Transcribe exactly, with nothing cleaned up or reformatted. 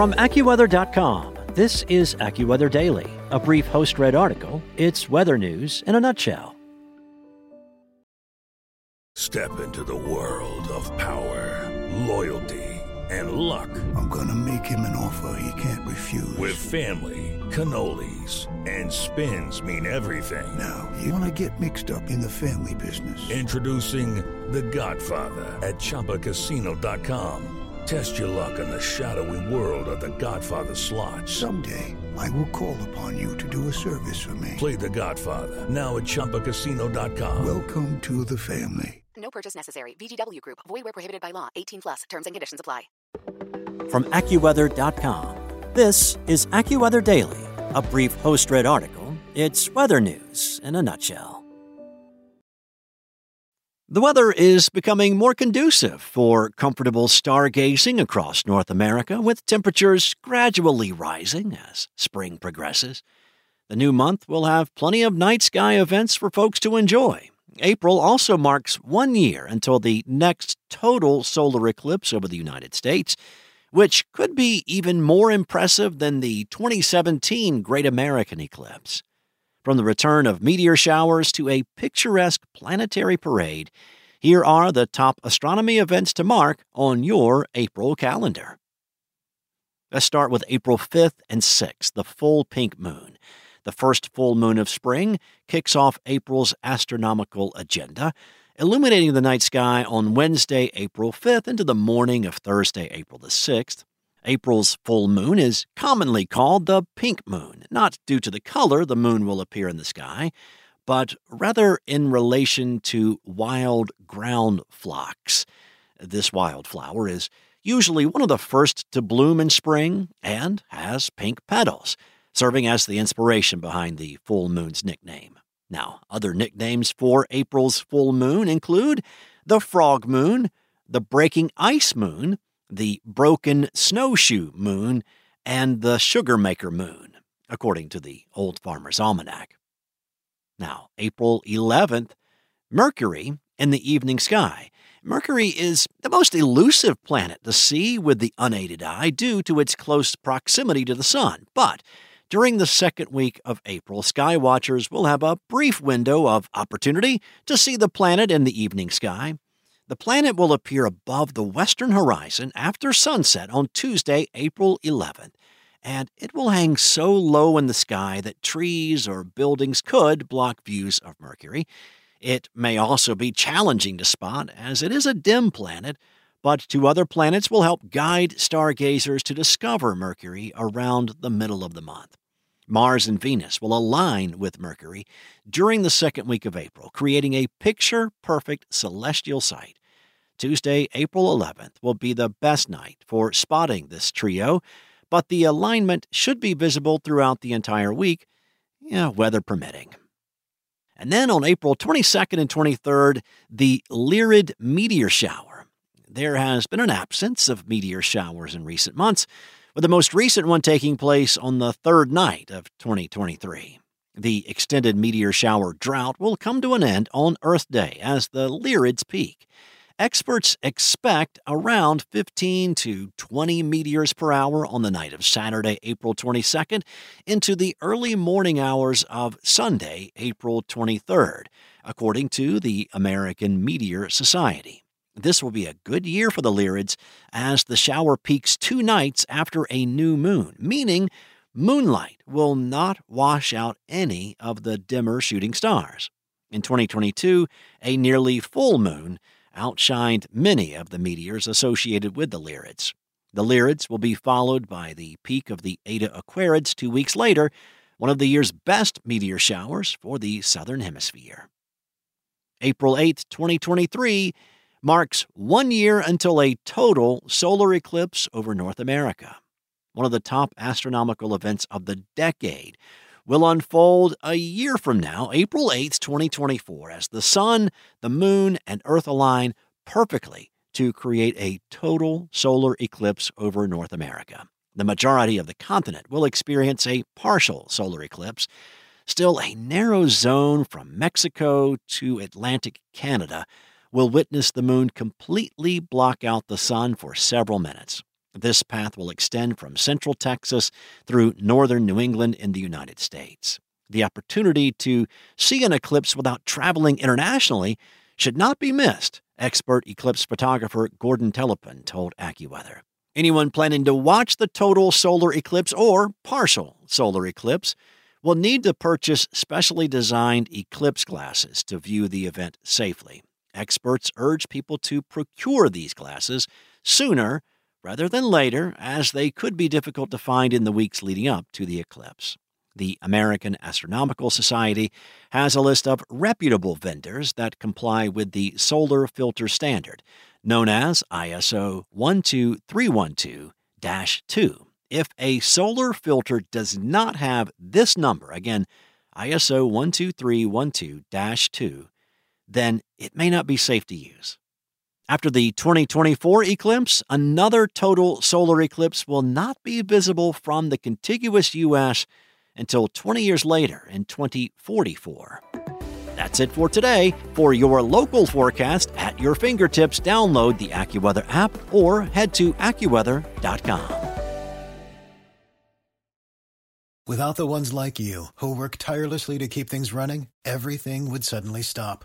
From AccuWeather dot com, this is AccuWeather Daily, a brief host-read article. It's weather news in a nutshell. Step into the world of power, loyalty, and luck. I'm going to make him an offer he can't refuse. With family, cannolis, and spins mean everything. Now, you want to get mixed up in the family business. Introducing The Godfather at Chumba Casino dot com. Test your luck in the shadowy world of The Godfather slot. Someday, I will call upon you to do a service for me. Play The Godfather, now at Chumba Casino dot com. Welcome to the family. No purchase necessary. V G W Group. Void where prohibited by law. eighteen plus. Terms and conditions apply. From AccuWeather dot com, this is AccuWeather Daily, a brief host-read article. It's weather news in a nutshell. The weather is becoming more conducive for comfortable stargazing across North America, with temperatures gradually rising as spring progresses. The new month will have plenty of night sky events for folks to enjoy. April also marks one year until the next total solar eclipse over the United States, which could be even more impressive than the twenty seventeen Great American Eclipse. From the return of meteor showers to a picturesque planetary parade, here are the top astronomy events to mark on your April calendar. Let's start with April fifth and sixth, the full pink moon. The first full moon of spring kicks off April's astronomical agenda, illuminating the night sky on Wednesday, April fifth, into the morning of Thursday, April the sixth. April's full moon is commonly called the pink moon, not due to the color the moon will appear in the sky, but rather in relation to wild ground phlox. This wildflower is usually one of the first to bloom in spring and has pink petals, serving as the inspiration behind the full moon's nickname. Now, other nicknames for April's full moon include the frog moon, the breaking ice moon, the broken snowshoe moon, and the sugar maker moon, according to the Old Farmer's Almanac. Now, April eleventh, Mercury in the evening sky. Mercury is the most elusive planet to see with the unaided eye due to its close proximity to the sun. But during the second week of April, sky watchers will have a brief window of opportunity to see the planet in the evening sky. The planet will appear above the western horizon after sunset on Tuesday, April eleventh, and it will hang so low in the sky that trees or buildings could block views of Mercury. It may also be challenging to spot, as it is a dim planet, but two other planets will help guide stargazers to discover Mercury around the middle of the month. Mars and Venus will align with Mercury during the second week of April, creating a picture-perfect celestial sight. Tuesday, April eleventh, will be the best night for spotting this trio, but the alignment should be visible throughout the entire week, yeah, weather permitting. And then on April twenty-second and twenty-third, the Lyrid meteor shower. There has been an absence of meteor showers in recent months, with the most recent one taking place on the third night of twenty twenty-three. The extended meteor shower drought will come to an end on Earth Day as the Lyrids peak. Experts expect around fifteen to twenty meteors per hour on the night of Saturday, April twenty-second, into the early morning hours of Sunday, April twenty-third, according to the American Meteor Society. This will be a good year for the Lyrids, as the shower peaks two nights after a new moon, meaning moonlight will not wash out any of the dimmer shooting stars. In twenty twenty-two, a nearly full moon outshined many of the meteors associated with the Lyrids. The Lyrids will be followed by the peak of the Eta Aquarids two weeks later, one of the year's best meteor showers for the Southern Hemisphere. April eighth, twenty twenty-three marks one year until a total solar eclipse over North America. One of the top astronomical events of the decade will unfold a year from now, April eighth, twenty twenty-four, as the sun, the moon, and Earth align perfectly to create a total solar eclipse over North America. The majority of the continent will experience a partial solar eclipse. Still, a narrow zone from Mexico to Atlantic Canada will witness the moon completely block out the sun for several minutes. This path will extend from central Texas through northern New England in the United States. The opportunity to see an eclipse without traveling internationally should not be missed, expert eclipse photographer Gordon Telepin told AccuWeather. Anyone planning to watch the total solar eclipse or partial solar eclipse will need to purchase specially designed eclipse glasses to view the event safely. Experts urge people to procure these glasses sooner rather than later, as they could be difficult to find in the weeks leading up to the eclipse. The American Astronomical Society has a list of reputable vendors that comply with the solar filter standard, known as I S O one two three one two dash two. If a solar filter does not have this number, again, I S O one two three one two dash two, then it may not be safe to use. After the twenty twenty-four eclipse, another total solar eclipse will not be visible from the contiguous U S until twenty years later in twenty forty-four. That's it for today. For your local forecast at your fingertips, download the AccuWeather app or head to AccuWeather dot com. Without the ones like you who work tirelessly to keep things running, everything would suddenly stop.